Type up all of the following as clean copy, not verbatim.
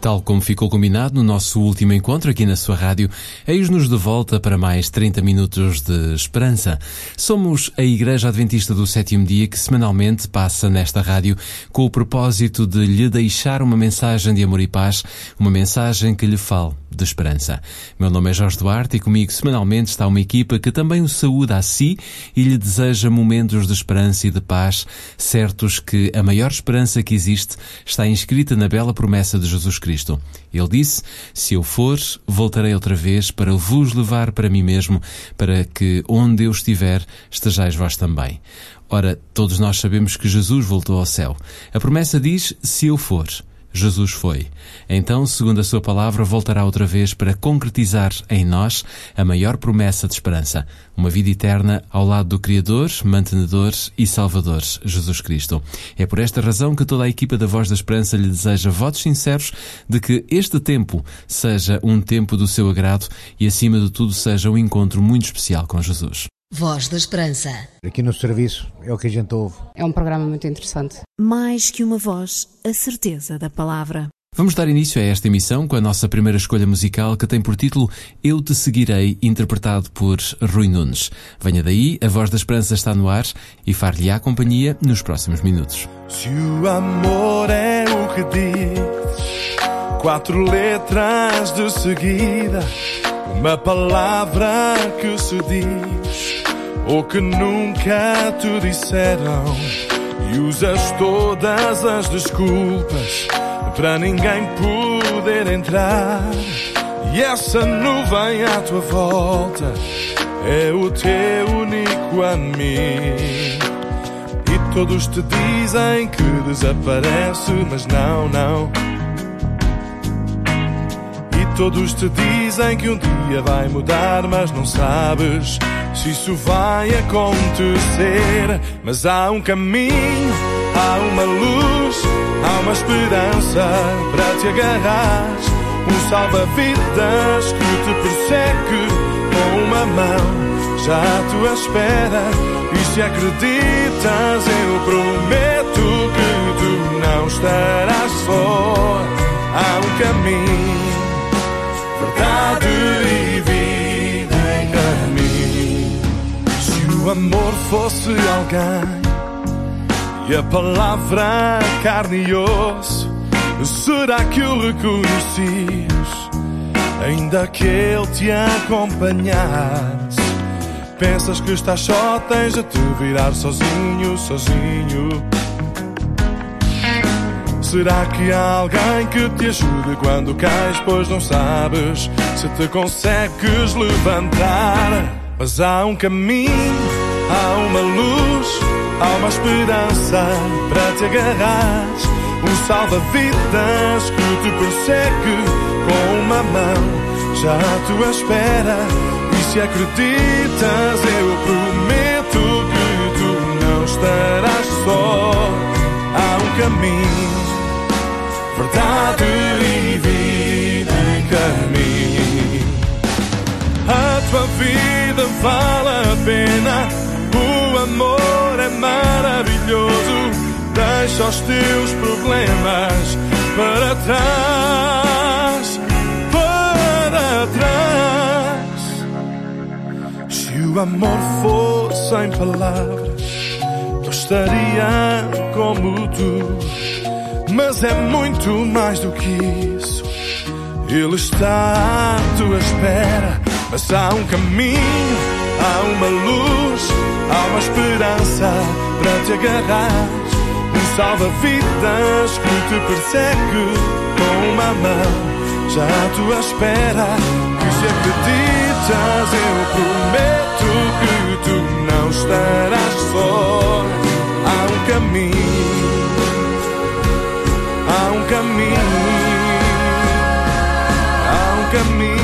Tal como ficou combinado no nosso último encontro aqui na sua rádio, eis-nos de volta para mais 30 minutos de esperança. Somos a Igreja Adventista do Sétimo Dia que semanalmente passa nesta rádio com o propósito de lhe deixar uma mensagem de amor e paz, uma mensagem que lhe fale de esperança. Meu nome é Jorge Duarte e comigo semanalmente está uma equipa que também o saúda a si e lhe deseja momentos de esperança e de paz, certos que a maior esperança que existe está inscrita na bela promessa de Jesus Cristo. Ele disse: se eu for, voltarei outra vez para vos levar para mim mesmo, para que onde eu estiver, estejais vós também. Ora, todos nós sabemos que Jesus voltou ao céu. A promessa diz: se eu for. Jesus foi. Então, segundo a sua palavra, voltará outra vez para concretizar em nós a maior promessa de esperança, uma vida eterna ao lado do Criador, Mantenedor e Salvador, Jesus Cristo. É por esta razão que toda a equipa da Voz da Esperança lhe deseja votos sinceros de que este tempo seja um tempo do seu agrado e, acima de tudo, seja um encontro muito especial com Jesus. Voz da Esperança. Aqui no serviço é o que a gente ouve. É um programa muito interessante. Mais que uma voz, a certeza da palavra. Vamos dar início a esta emissão com a nossa primeira escolha musical, que tem por título Eu Te Seguirei, interpretado por Rui Nunes. Venha daí, a Voz da Esperança está no ar e far-lhe-á companhia nos próximos minutos. Se o amor é o que diz, 4 letras de seguida, uma palavra que se diz ou que nunca te disseram, e usas todas as desculpas para ninguém poder entrar. E essa nuvem à tua volta é o teu único amigo. E todos te dizem que desaparece, mas não, não. E todos te dizem que um dia vai mudar, mas não sabes se isso vai acontecer. Mas há um caminho, há uma luz, há uma esperança para te agarrar. Um salva-vidas que te persegue com uma mão já à tua espera. E se acreditas, eu prometo que tu não estarás só. Há um caminho, verdade e vida em caminho. Se o amor fosse alguém e a palavra carne e osso, será que o reconheces? Ainda que ele te acompanhasse, pensas que estás só, tens de te virar sozinho, sozinho. Será que há alguém que te ajude quando cais, pois não sabes se te consegues levantar? Mas há um caminho, há uma luz, há uma esperança para te agarrar. Um salva-vidas que te persegue com uma mão já à tua espera. E se acreditas, eu prometo que tu não estarás só. Há um caminho, verdade e vida em caminho. A tua vida vale a pena, o amor é maravilhoso. Deixa os teus problemas para trás, para trás. Se o amor fosse sem palavras, gostaria como tu. Mas é muito mais do que isso, ele está à tua espera. Mas há um caminho, há uma luz, há uma esperança para te agarrar. Um salva-vidas que te persegue com uma mão já à tua espera. Que se acreditas, eu prometo que tu não estarás só. Há um caminho, há um caminho, há um caminho.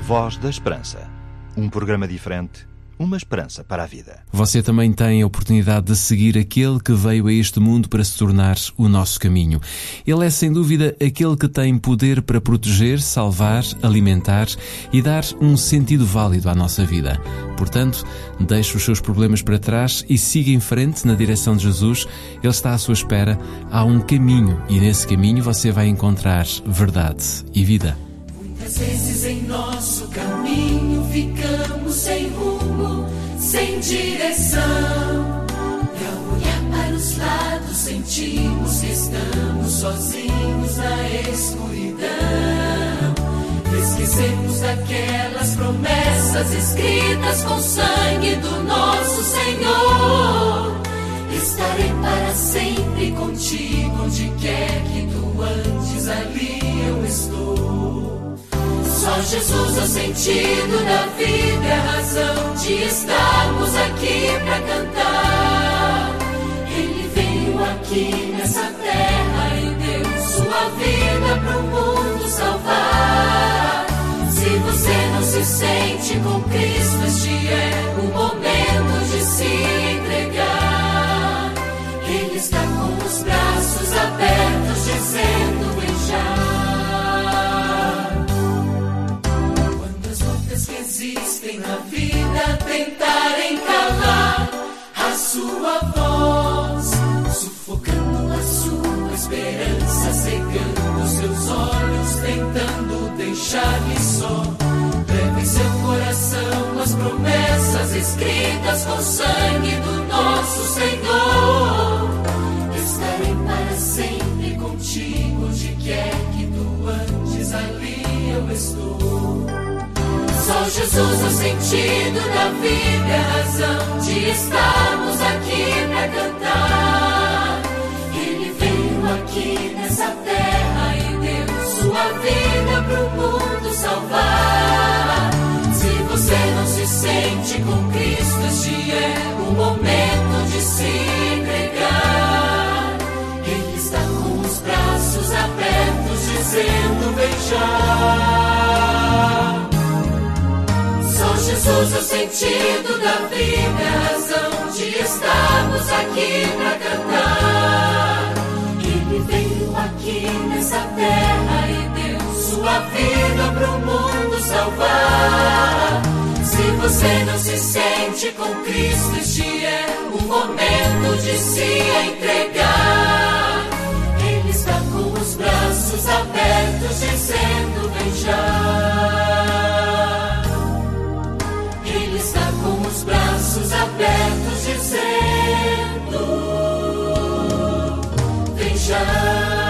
Voz da Esperança. Um programa diferente, uma esperança para a vida. Você também tem a oportunidade de seguir aquele que veio a este mundo para se tornar o nosso caminho. Ele é, sem dúvida, aquele que tem poder para proteger, salvar, alimentar e dar um sentido válido à nossa vida. Portanto, deixe os seus problemas para trás e siga em frente na direção de Jesus. Ele está à sua espera. Há um caminho e nesse caminho você vai encontrar verdade e vida. Às vezes em nosso caminho ficamos sem rumo, sem direção. E ao olhar para os lados sentimos que estamos sozinhos na escuridão. Esquecemos daquelas promessas escritas com sangue do nosso Senhor. Estarei para sempre contigo, onde quer que tu andes, ali eu estou. Só Jesus é o sentido da vida, é a razão de estarmos aqui pra cantar. Ele veio aqui nessa terra e deu sua vida pro mundo salvar. Se você não se sente com Cristo, este é o momento de se entregar. Ele está com os braços abertos, dizendo: vem já. Existem na vida tentarem calar a sua voz, sufocando a sua esperança, cegando os seus olhos, tentando deixar-lhe só. Leva em seu coração as promessas escritas com o sangue do nosso Senhor. Estarei para sempre contigo, onde quer que tu andes, ali eu estou. Só Jesus é o sentido da vida, é a razão de estarmos aqui pra cantar. Ele veio aqui nessa terra e deu sua vida pro mundo salvar. Se você não se sente com Cristo, este é o momento de se entregar. Ele está com os braços abertos, dizendo: vem já. Jesus é o sentido da vida, é a razão de estarmos aqui pra cantar. Ele veio aqui nessa terra e deu sua vida pro mundo salvar. Se você não se sente com Cristo, este é o momento de se entregar. Ele está com os braços abertos, dizendo: vem já. Está com os braços abertos, dizendo: vem já.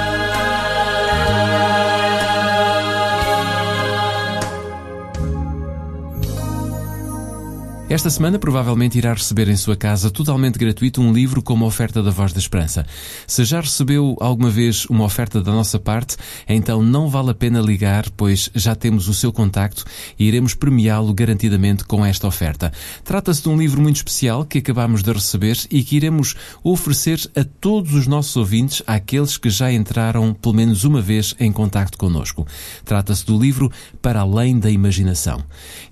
Esta semana provavelmente irá receber em sua casa totalmente gratuito um livro como oferta da Voz da Esperança. Se já recebeu alguma vez uma oferta da nossa parte, então não vale a pena ligar, pois já temos o seu contacto e iremos premiá-lo garantidamente com esta oferta. Trata-se de um livro muito especial que acabamos de receber e que iremos oferecer a todos os nossos ouvintes, àqueles que já entraram pelo menos uma vez em contacto connosco. Trata-se do livro Para Além da Imaginação.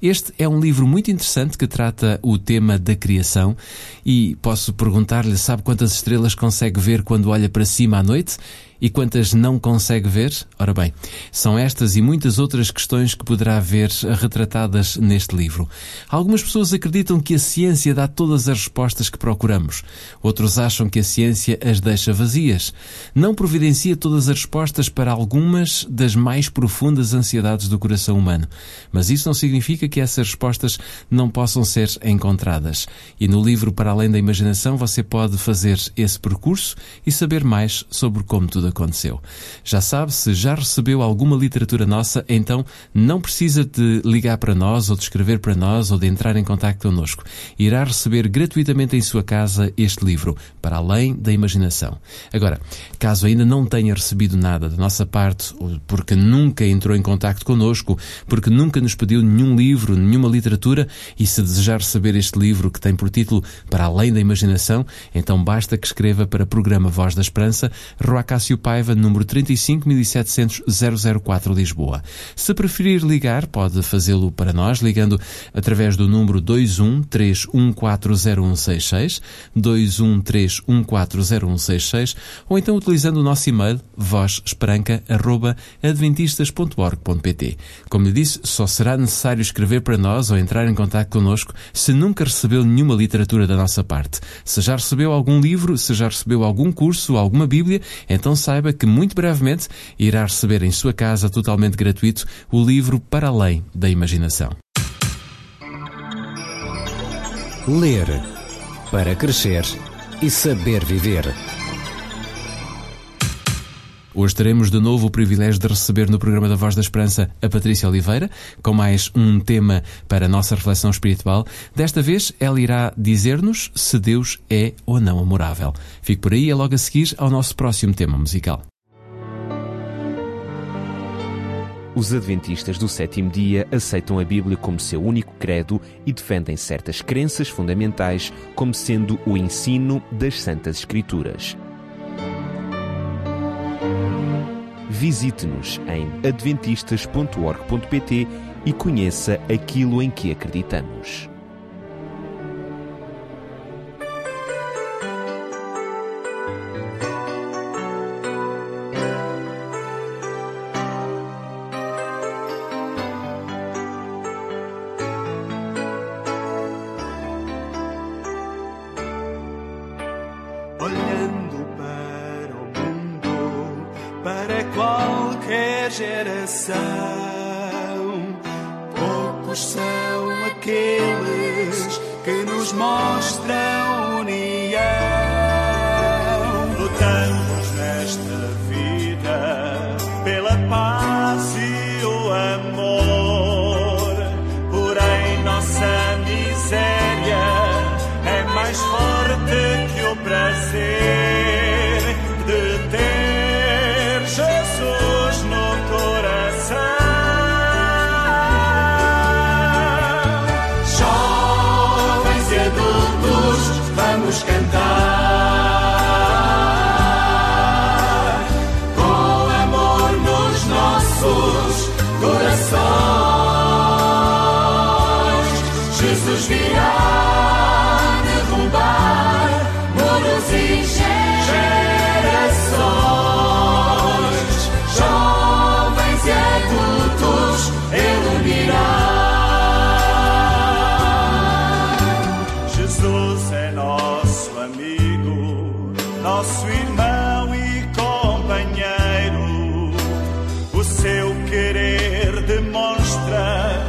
Este é um livro muito interessante que trata o tema da criação e posso perguntar-lhe: sabe quantas estrelas consegue ver quando olha para cima à noite? e quantas não consegue ver? Ora bem, são estas e muitas outras questões que poderá ver retratadas neste livro. Algumas pessoas acreditam que a ciência dá todas as respostas que procuramos. Outros acham que a ciência as deixa vazias. Não providencia todas as respostas para algumas das mais profundas ansiedades do coração humano. Mas isso não significa que essas respostas não possam ser encontradas. E no livro Para Além da Imaginação você pode fazer esse percurso e saber mais sobre como tudo aconteceu. Já sabe, se já recebeu alguma literatura nossa, então não precisa de ligar para nós, ou de escrever para nós, ou de entrar em contacto connosco. Irá receber gratuitamente em sua casa este livro, Para Além da Imaginação. Agora, caso ainda não tenha recebido nada da nossa parte, porque nunca entrou em contacto connosco, porque nunca nos pediu nenhum livro, nenhuma literatura, e se desejar receber este livro que tem por título Para Além da Imaginação, então basta que escreva para o programa Voz da Esperança, Rua Cássio Paiva, número 35700 004, Lisboa. Se preferir ligar, pode fazê-lo para nós, ligando através do número 213140166, 213140166, ou então utilizando o nosso e-mail, vozesperanca@adventistas.org.pt. Como lhe disse, só será necessário escrever para nós ou entrar em contacto connosco se nunca recebeu nenhuma literatura da nossa parte. Se já recebeu algum livro, se já recebeu algum curso, alguma Bíblia, então saiba que muito brevemente irá receber em sua casa, totalmente gratuito, o livro Para Além da Imaginação. Ler para crescer e saber viver. Hoje teremos de novo o privilégio de receber no programa da Voz da Esperança a Patrícia Oliveira, com mais um tema para a nossa reflexão espiritual. Desta vez, ela irá dizer-nos se Deus é ou não amorável. Fique por aí, é logo a seguir ao nosso próximo tema musical. Os adventistas do sétimo dia aceitam a Bíblia como seu único credo e defendem certas crenças fundamentais como sendo o ensino das Santas Escrituras. Visite-nos em adventistas.org.pt e conheça aquilo em que acreditamos. Poucos são aqueles que nos mostram união. Lutamos nesta vida pela paz e o amor, porém nossa miséria é mais forte que o prazer de ter Jesus no coração. Vamos cantar com amor nos nossos corações. Jesus virá derrubar muros e gerações. Jovens e adultos ele unirá. Nosso irmão e companheiro, o seu querer demonstra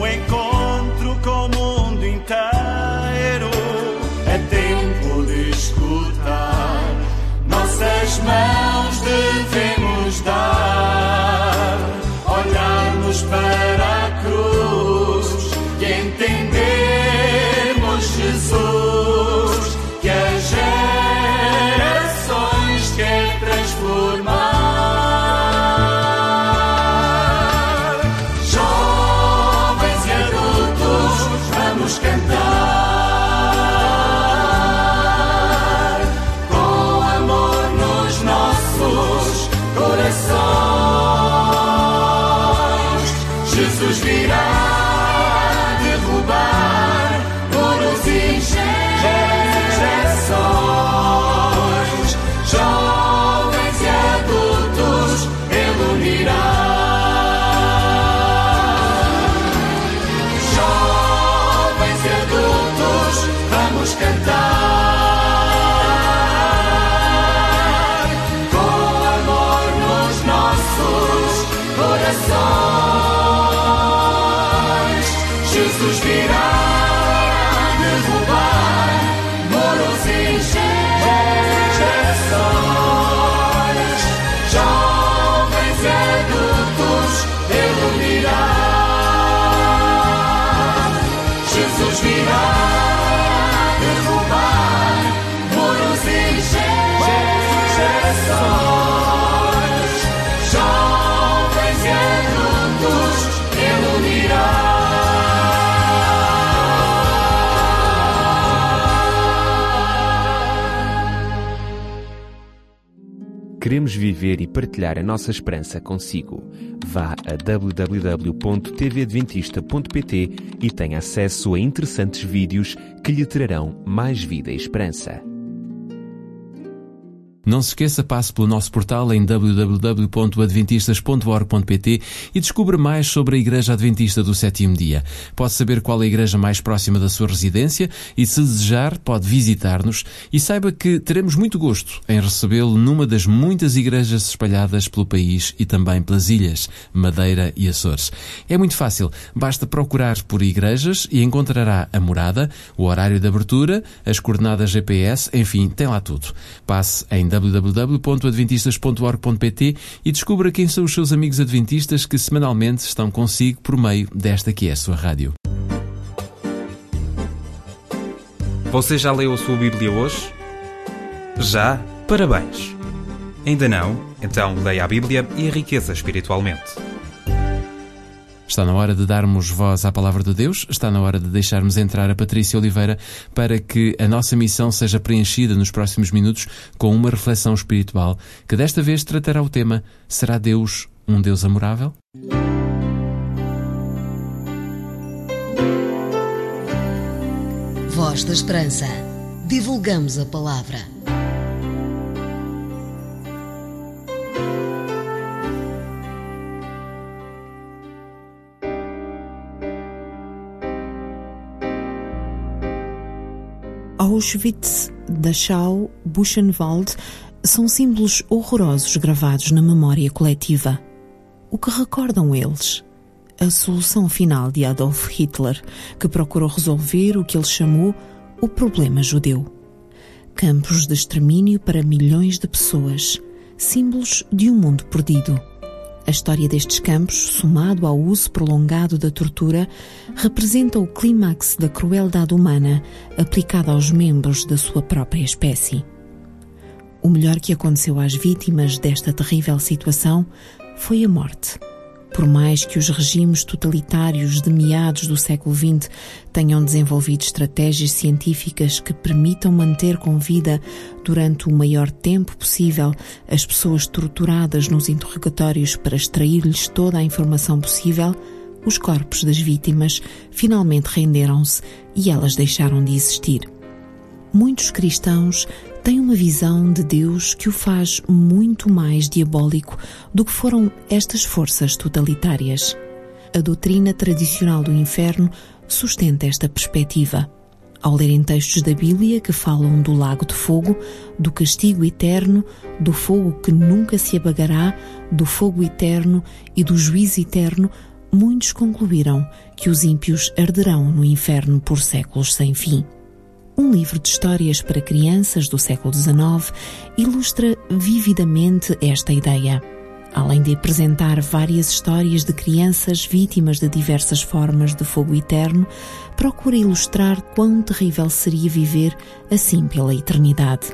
o encontro com o mundo inteiro. É tempo de escutar Jesus virá derrubar muros e gerações, jovens e adultos iluminará. Jesus virá derrubar muros e gerações, jovens e adultos iluminará. Queremos viver e partilhar a nossa esperança consigo. Vá a www.tvadventista.pt e tenha acesso a interessantes vídeos que lhe trarão mais vida e esperança. Não se esqueça, passe pelo nosso portal em www.adventistas.org.pt e descubra mais sobre a Igreja Adventista do Sétimo Dia. Pode saber qual é a igreja mais próxima da sua residência e, se desejar, pode visitar-nos e saiba que teremos muito gosto em recebê-lo numa das muitas igrejas espalhadas pelo país e também pelas ilhas Madeira e Açores. É muito fácil, basta procurar por igrejas e encontrará a morada, o horário de abertura, as coordenadas GPS, enfim, tem lá tudo. Passe em www.adventistas.org.pt e descubra quem são os seus amigos adventistas que semanalmente estão consigo por meio desta que é a sua rádio. Você já leu a sua Bíblia hoje? Já? Parabéns! Ainda não? Então leia a Bíblia e enriqueça espiritualmente. Está na hora de darmos voz à Palavra de Deus, está na hora de deixarmos entrar a Patrícia Oliveira para que a nossa missão seja preenchida nos próximos minutos com uma reflexão espiritual que desta vez tratará o tema: será Deus um Deus amorável? Voz da Esperança. Divulgamos a Palavra. Auschwitz, Dachau, Buchenwald são símbolos horrorosos gravados na memória coletiva. O que recordam eles? A solução final de Adolf Hitler, que procurou resolver o que ele chamou o problema judeu. Campos de extermínio para milhões de pessoas, símbolos de um mundo perdido. A história destes campos, somado ao uso prolongado da tortura, representa o clímax da crueldade humana aplicada aos membros da sua própria espécie. O melhor que aconteceu às vítimas desta terrível situação foi a morte. Por mais que os regimes totalitários de meados do século XX tenham desenvolvido estratégias científicas que permitam manter com vida durante o maior tempo possível as pessoas torturadas nos interrogatórios para extrair-lhes toda a informação possível, os corpos das vítimas finalmente renderam-se e elas deixaram de existir. Muitos cristãos têm uma visão de Deus que o faz muito mais diabólico do que foram estas forças totalitárias. A doutrina tradicional do inferno sustenta esta perspectiva. Ao lerem textos da Bíblia que falam do lago de fogo, do castigo eterno, do fogo que nunca se apagará, do fogo eterno e do juízo eterno, muitos concluíram que os ímpios arderão no inferno por séculos sem fim. Um livro de histórias para crianças do século XIX ilustra vividamente esta ideia. Além de apresentar várias histórias de crianças vítimas de diversas formas de fogo eterno, procura ilustrar quão terrível seria viver assim pela eternidade.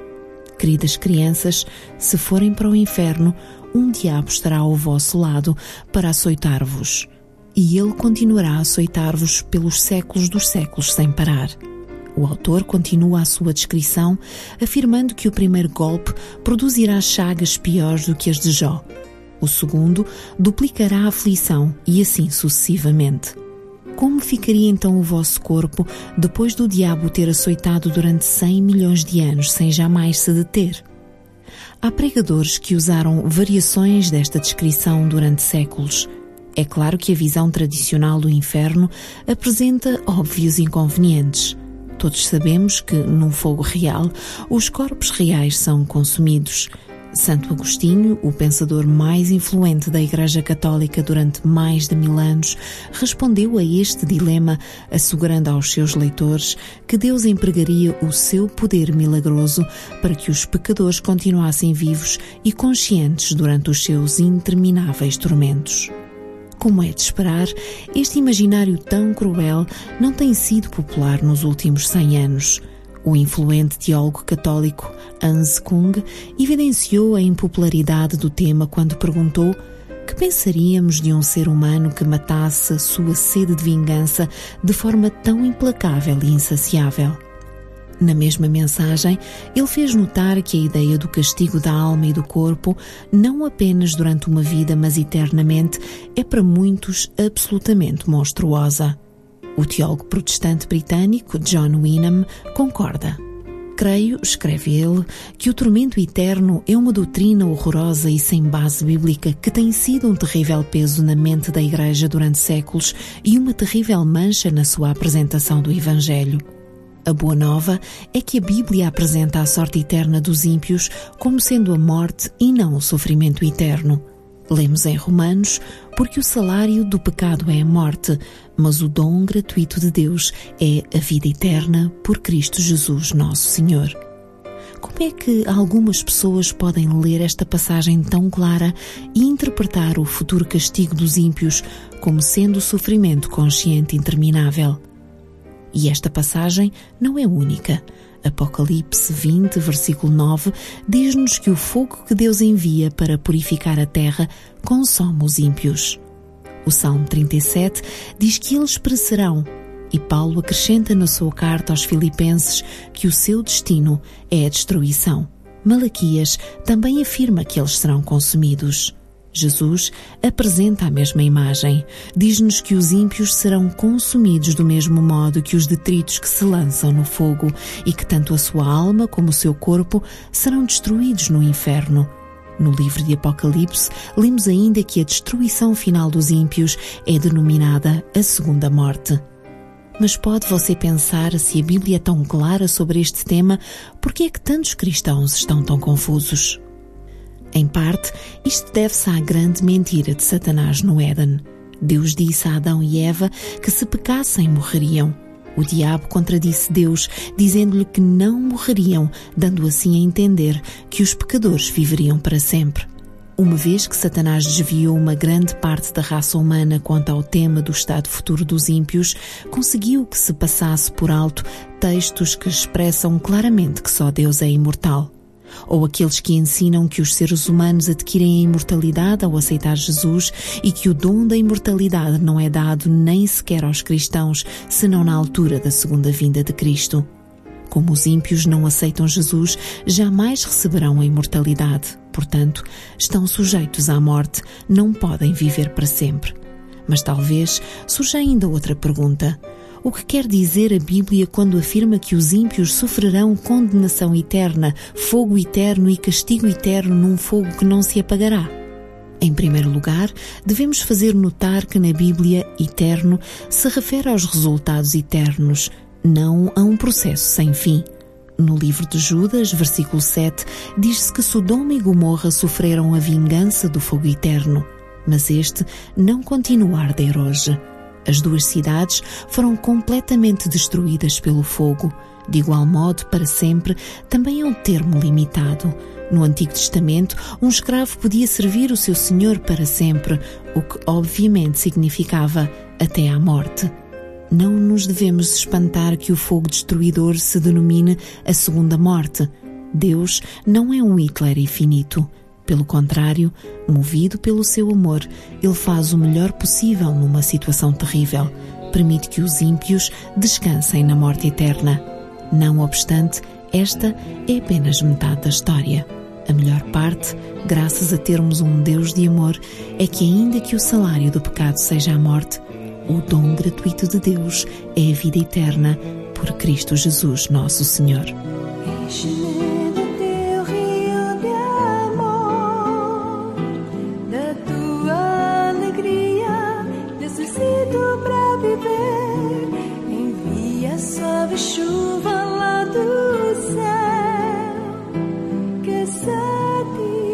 Queridas crianças, se forem para o inferno, um diabo estará ao vosso lado para açoitar-vos, e ele continuará a açoitar-vos pelos séculos dos séculos sem parar. O autor continua a sua descrição, afirmando que o primeiro golpe produzirá chagas piores do que as de Jó. O segundo duplicará a aflição e assim sucessivamente. Como ficaria então o vosso corpo depois do diabo ter açoitado durante 100 milhões de anos sem jamais se deter? Há pregadores que usaram variações desta descrição durante séculos. É claro que a visão tradicional do inferno apresenta óbvios inconvenientes. Todos sabemos que, num fogo real, os corpos reais são consumidos. Santo Agostinho, o pensador mais influente da Igreja Católica durante mais de 1000 anos, respondeu a este dilema assegurando aos seus leitores que Deus empregaria o seu poder milagroso para que os pecadores continuassem vivos e conscientes durante os seus intermináveis tormentos. Como é de esperar, este imaginário tão cruel não tem sido popular nos últimos 100 anos. O influente teólogo católico Hans Kung evidenciou a impopularidade do tema quando perguntou: que pensaríamos de um ser humano que matasse a sua sede de vingança de forma tão implacável e insaciável? Na mesma mensagem, ele fez notar que a ideia do castigo da alma e do corpo, não apenas durante uma vida, mas eternamente, é para muitos absolutamente monstruosa. O teólogo protestante britânico John Winam concorda. Creio, escreve ele, que o tormento eterno é uma doutrina horrorosa e sem base bíblica que tem sido um terrível peso na mente da Igreja durante séculos e uma terrível mancha na sua apresentação do Evangelho. A boa nova é que a Bíblia apresenta a sorte eterna dos ímpios como sendo a morte e não o sofrimento eterno. Lemos em Romanos, porque o salário do pecado é a morte, mas o dom gratuito de Deus é a vida eterna por Cristo Jesus nosso Senhor. Como é que algumas pessoas podem ler esta passagem tão clara e interpretar o futuro castigo dos ímpios como sendo o sofrimento consciente interminável? E esta passagem não é única. Apocalipse 20, versículo 9, diz-nos que o fogo que Deus envia para purificar a terra consome os ímpios. O Salmo 37 diz que eles perecerão, e Paulo acrescenta na sua carta aos Filipenses que o seu destino é a destruição. Malaquias também afirma que eles serão consumidos. Jesus apresenta a mesma imagem. Diz-nos que os ímpios serão consumidos do mesmo modo que os detritos que se lançam no fogo e que tanto a sua alma como o seu corpo serão destruídos no inferno. No livro de Apocalipse, lemos ainda que a destruição final dos ímpios é denominada a segunda morte. Mas pode você pensar, se a Bíblia é tão clara sobre este tema, por que é que tantos cristãos estão tão confusos? Em parte, isto deve-se à grande mentira de Satanás no Éden. Deus disse a Adão e Eva que se pecassem morreriam. O diabo contradisse Deus, dizendo-lhe que não morreriam, dando assim a entender que os pecadores viveriam para sempre. Uma vez que Satanás desviou uma grande parte da raça humana quanto ao tema do estado futuro dos ímpios, conseguiu que se passasse por alto textos que expressam claramente que só Deus é imortal. Ou aqueles que ensinam que os seres humanos adquirem a imortalidade ao aceitar Jesus e que o dom da imortalidade não é dado nem sequer aos cristãos, senão na altura da segunda vinda de Cristo. Como os ímpios não aceitam Jesus, jamais receberão a imortalidade. Portanto, estão sujeitos à morte, não podem viver para sempre. Mas talvez surja ainda outra pergunta. O que quer dizer a Bíblia quando afirma que os ímpios sofrerão condenação eterna, fogo eterno e castigo eterno num fogo que não se apagará? Em primeiro lugar, devemos fazer notar que na Bíblia, eterno se refere aos resultados eternos, não a um processo sem fim. No livro de Judas, versículo 7, diz-se que Sodoma e Gomorra sofreram a vingança do fogo eterno, mas este não continua a arder hoje. As duas cidades foram completamente destruídas pelo fogo. De igual modo, para sempre, também é um termo limitado. No Antigo Testamento, um escravo podia servir o seu senhor para sempre, o que obviamente significava até à morte. Não nos devemos espantar que o fogo destruidor se denomine a segunda morte. Deus não é um Hitler infinito. Pelo contrário, movido pelo seu amor, ele faz o melhor possível numa situação terrível. Permite que os ímpios descansem na morte eterna. Não obstante, esta é apenas metade da história. A melhor parte, graças a termos um Deus de amor, é que ainda que o salário do pecado seja a morte, o dom gratuito de Deus é a vida eterna por Cristo Jesus nosso Senhor. Suave chuva lá do céu, que sabe.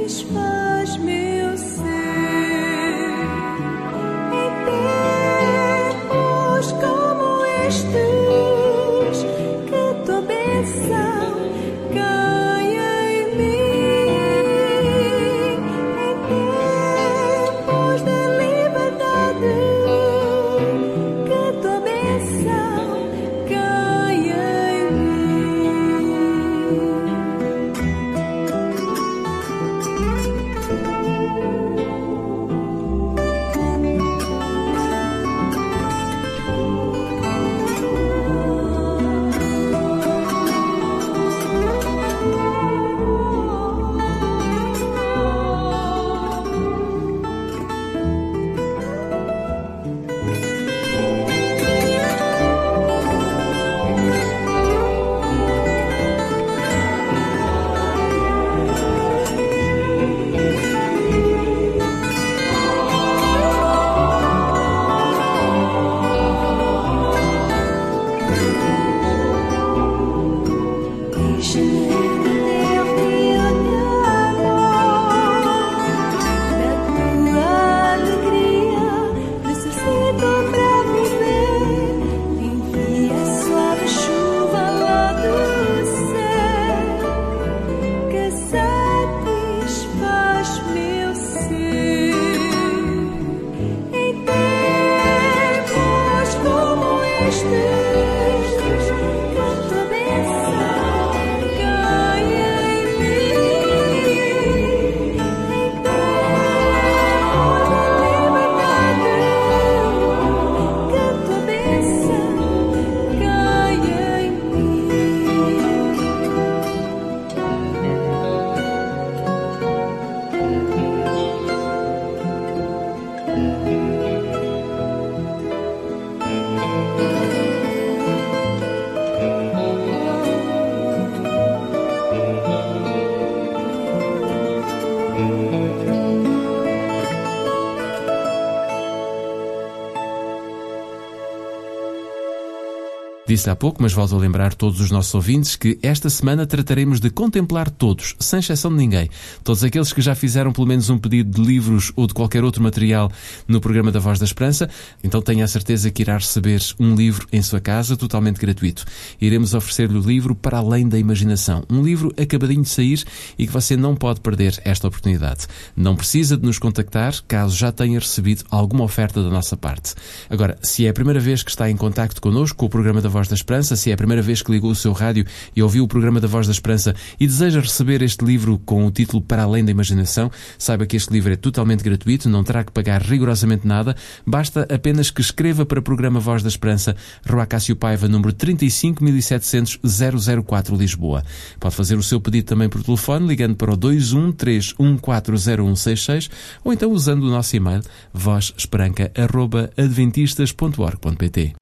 Disse há pouco, mas volto a lembrar todos os nossos ouvintes que esta semana trataremos de contemplar todos, sem exceção de ninguém, todos aqueles que já fizeram pelo menos um pedido de livros ou de qualquer outro material no programa da Voz da Esperança. Então tenha a certeza que irá receber um livro em sua casa, totalmente gratuito. Iremos oferecer-lhe o livro Para Além da Imaginação, um livro acabadinho de sair e que você não pode perder esta oportunidade. Não precisa de nos contactar caso já tenha recebido alguma oferta da nossa parte. Agora, se é a primeira vez que está em contacto connosco com o programa da Voz da Esperança, se é a primeira vez que ligou o seu rádio e ouviu o programa da Voz da Esperança e deseja receber este livro com o título Para Além da Imaginação, saiba que este livro é totalmente gratuito, não terá que pagar rigorosamente nada, basta apenas que escreva para o programa Voz da Esperança, Rua Cássio Paiva, número 35.700, 004, Lisboa. Pode fazer o seu pedido também por telefone, ligando para o 213140166 ou então usando o nosso e-mail vozesperanca@adventistas.org.pt.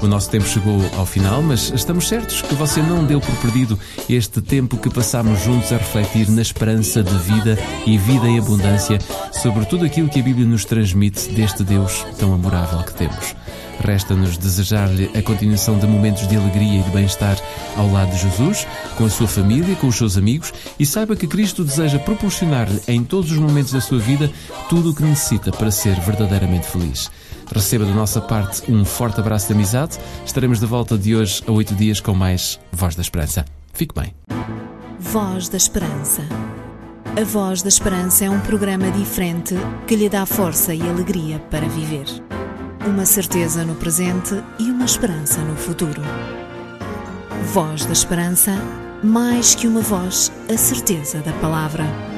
O nosso tempo chegou ao final, mas estamos certos que você não deu por perdido este tempo que passámos juntos a refletir na esperança de vida e vida em abundância sobre tudo aquilo que a Bíblia nos transmite deste Deus tão amorável que temos. Resta-nos desejar-lhe a continuação de momentos de alegria e de bem-estar ao lado de Jesus, com a sua família, com os seus amigos, e saiba que Cristo deseja proporcionar-lhe em todos os momentos da sua vida tudo o que necessita para ser verdadeiramente feliz. Receba da nossa parte um forte abraço de amizade. Estaremos de volta de hoje a 8 dias com mais Voz da Esperança. Fique bem. Voz da Esperança. A Voz da Esperança é um programa diferente que lhe dá força e alegria para viver. Uma certeza no presente e uma esperança no futuro. Voz da Esperança, mais que uma voz, a certeza da palavra.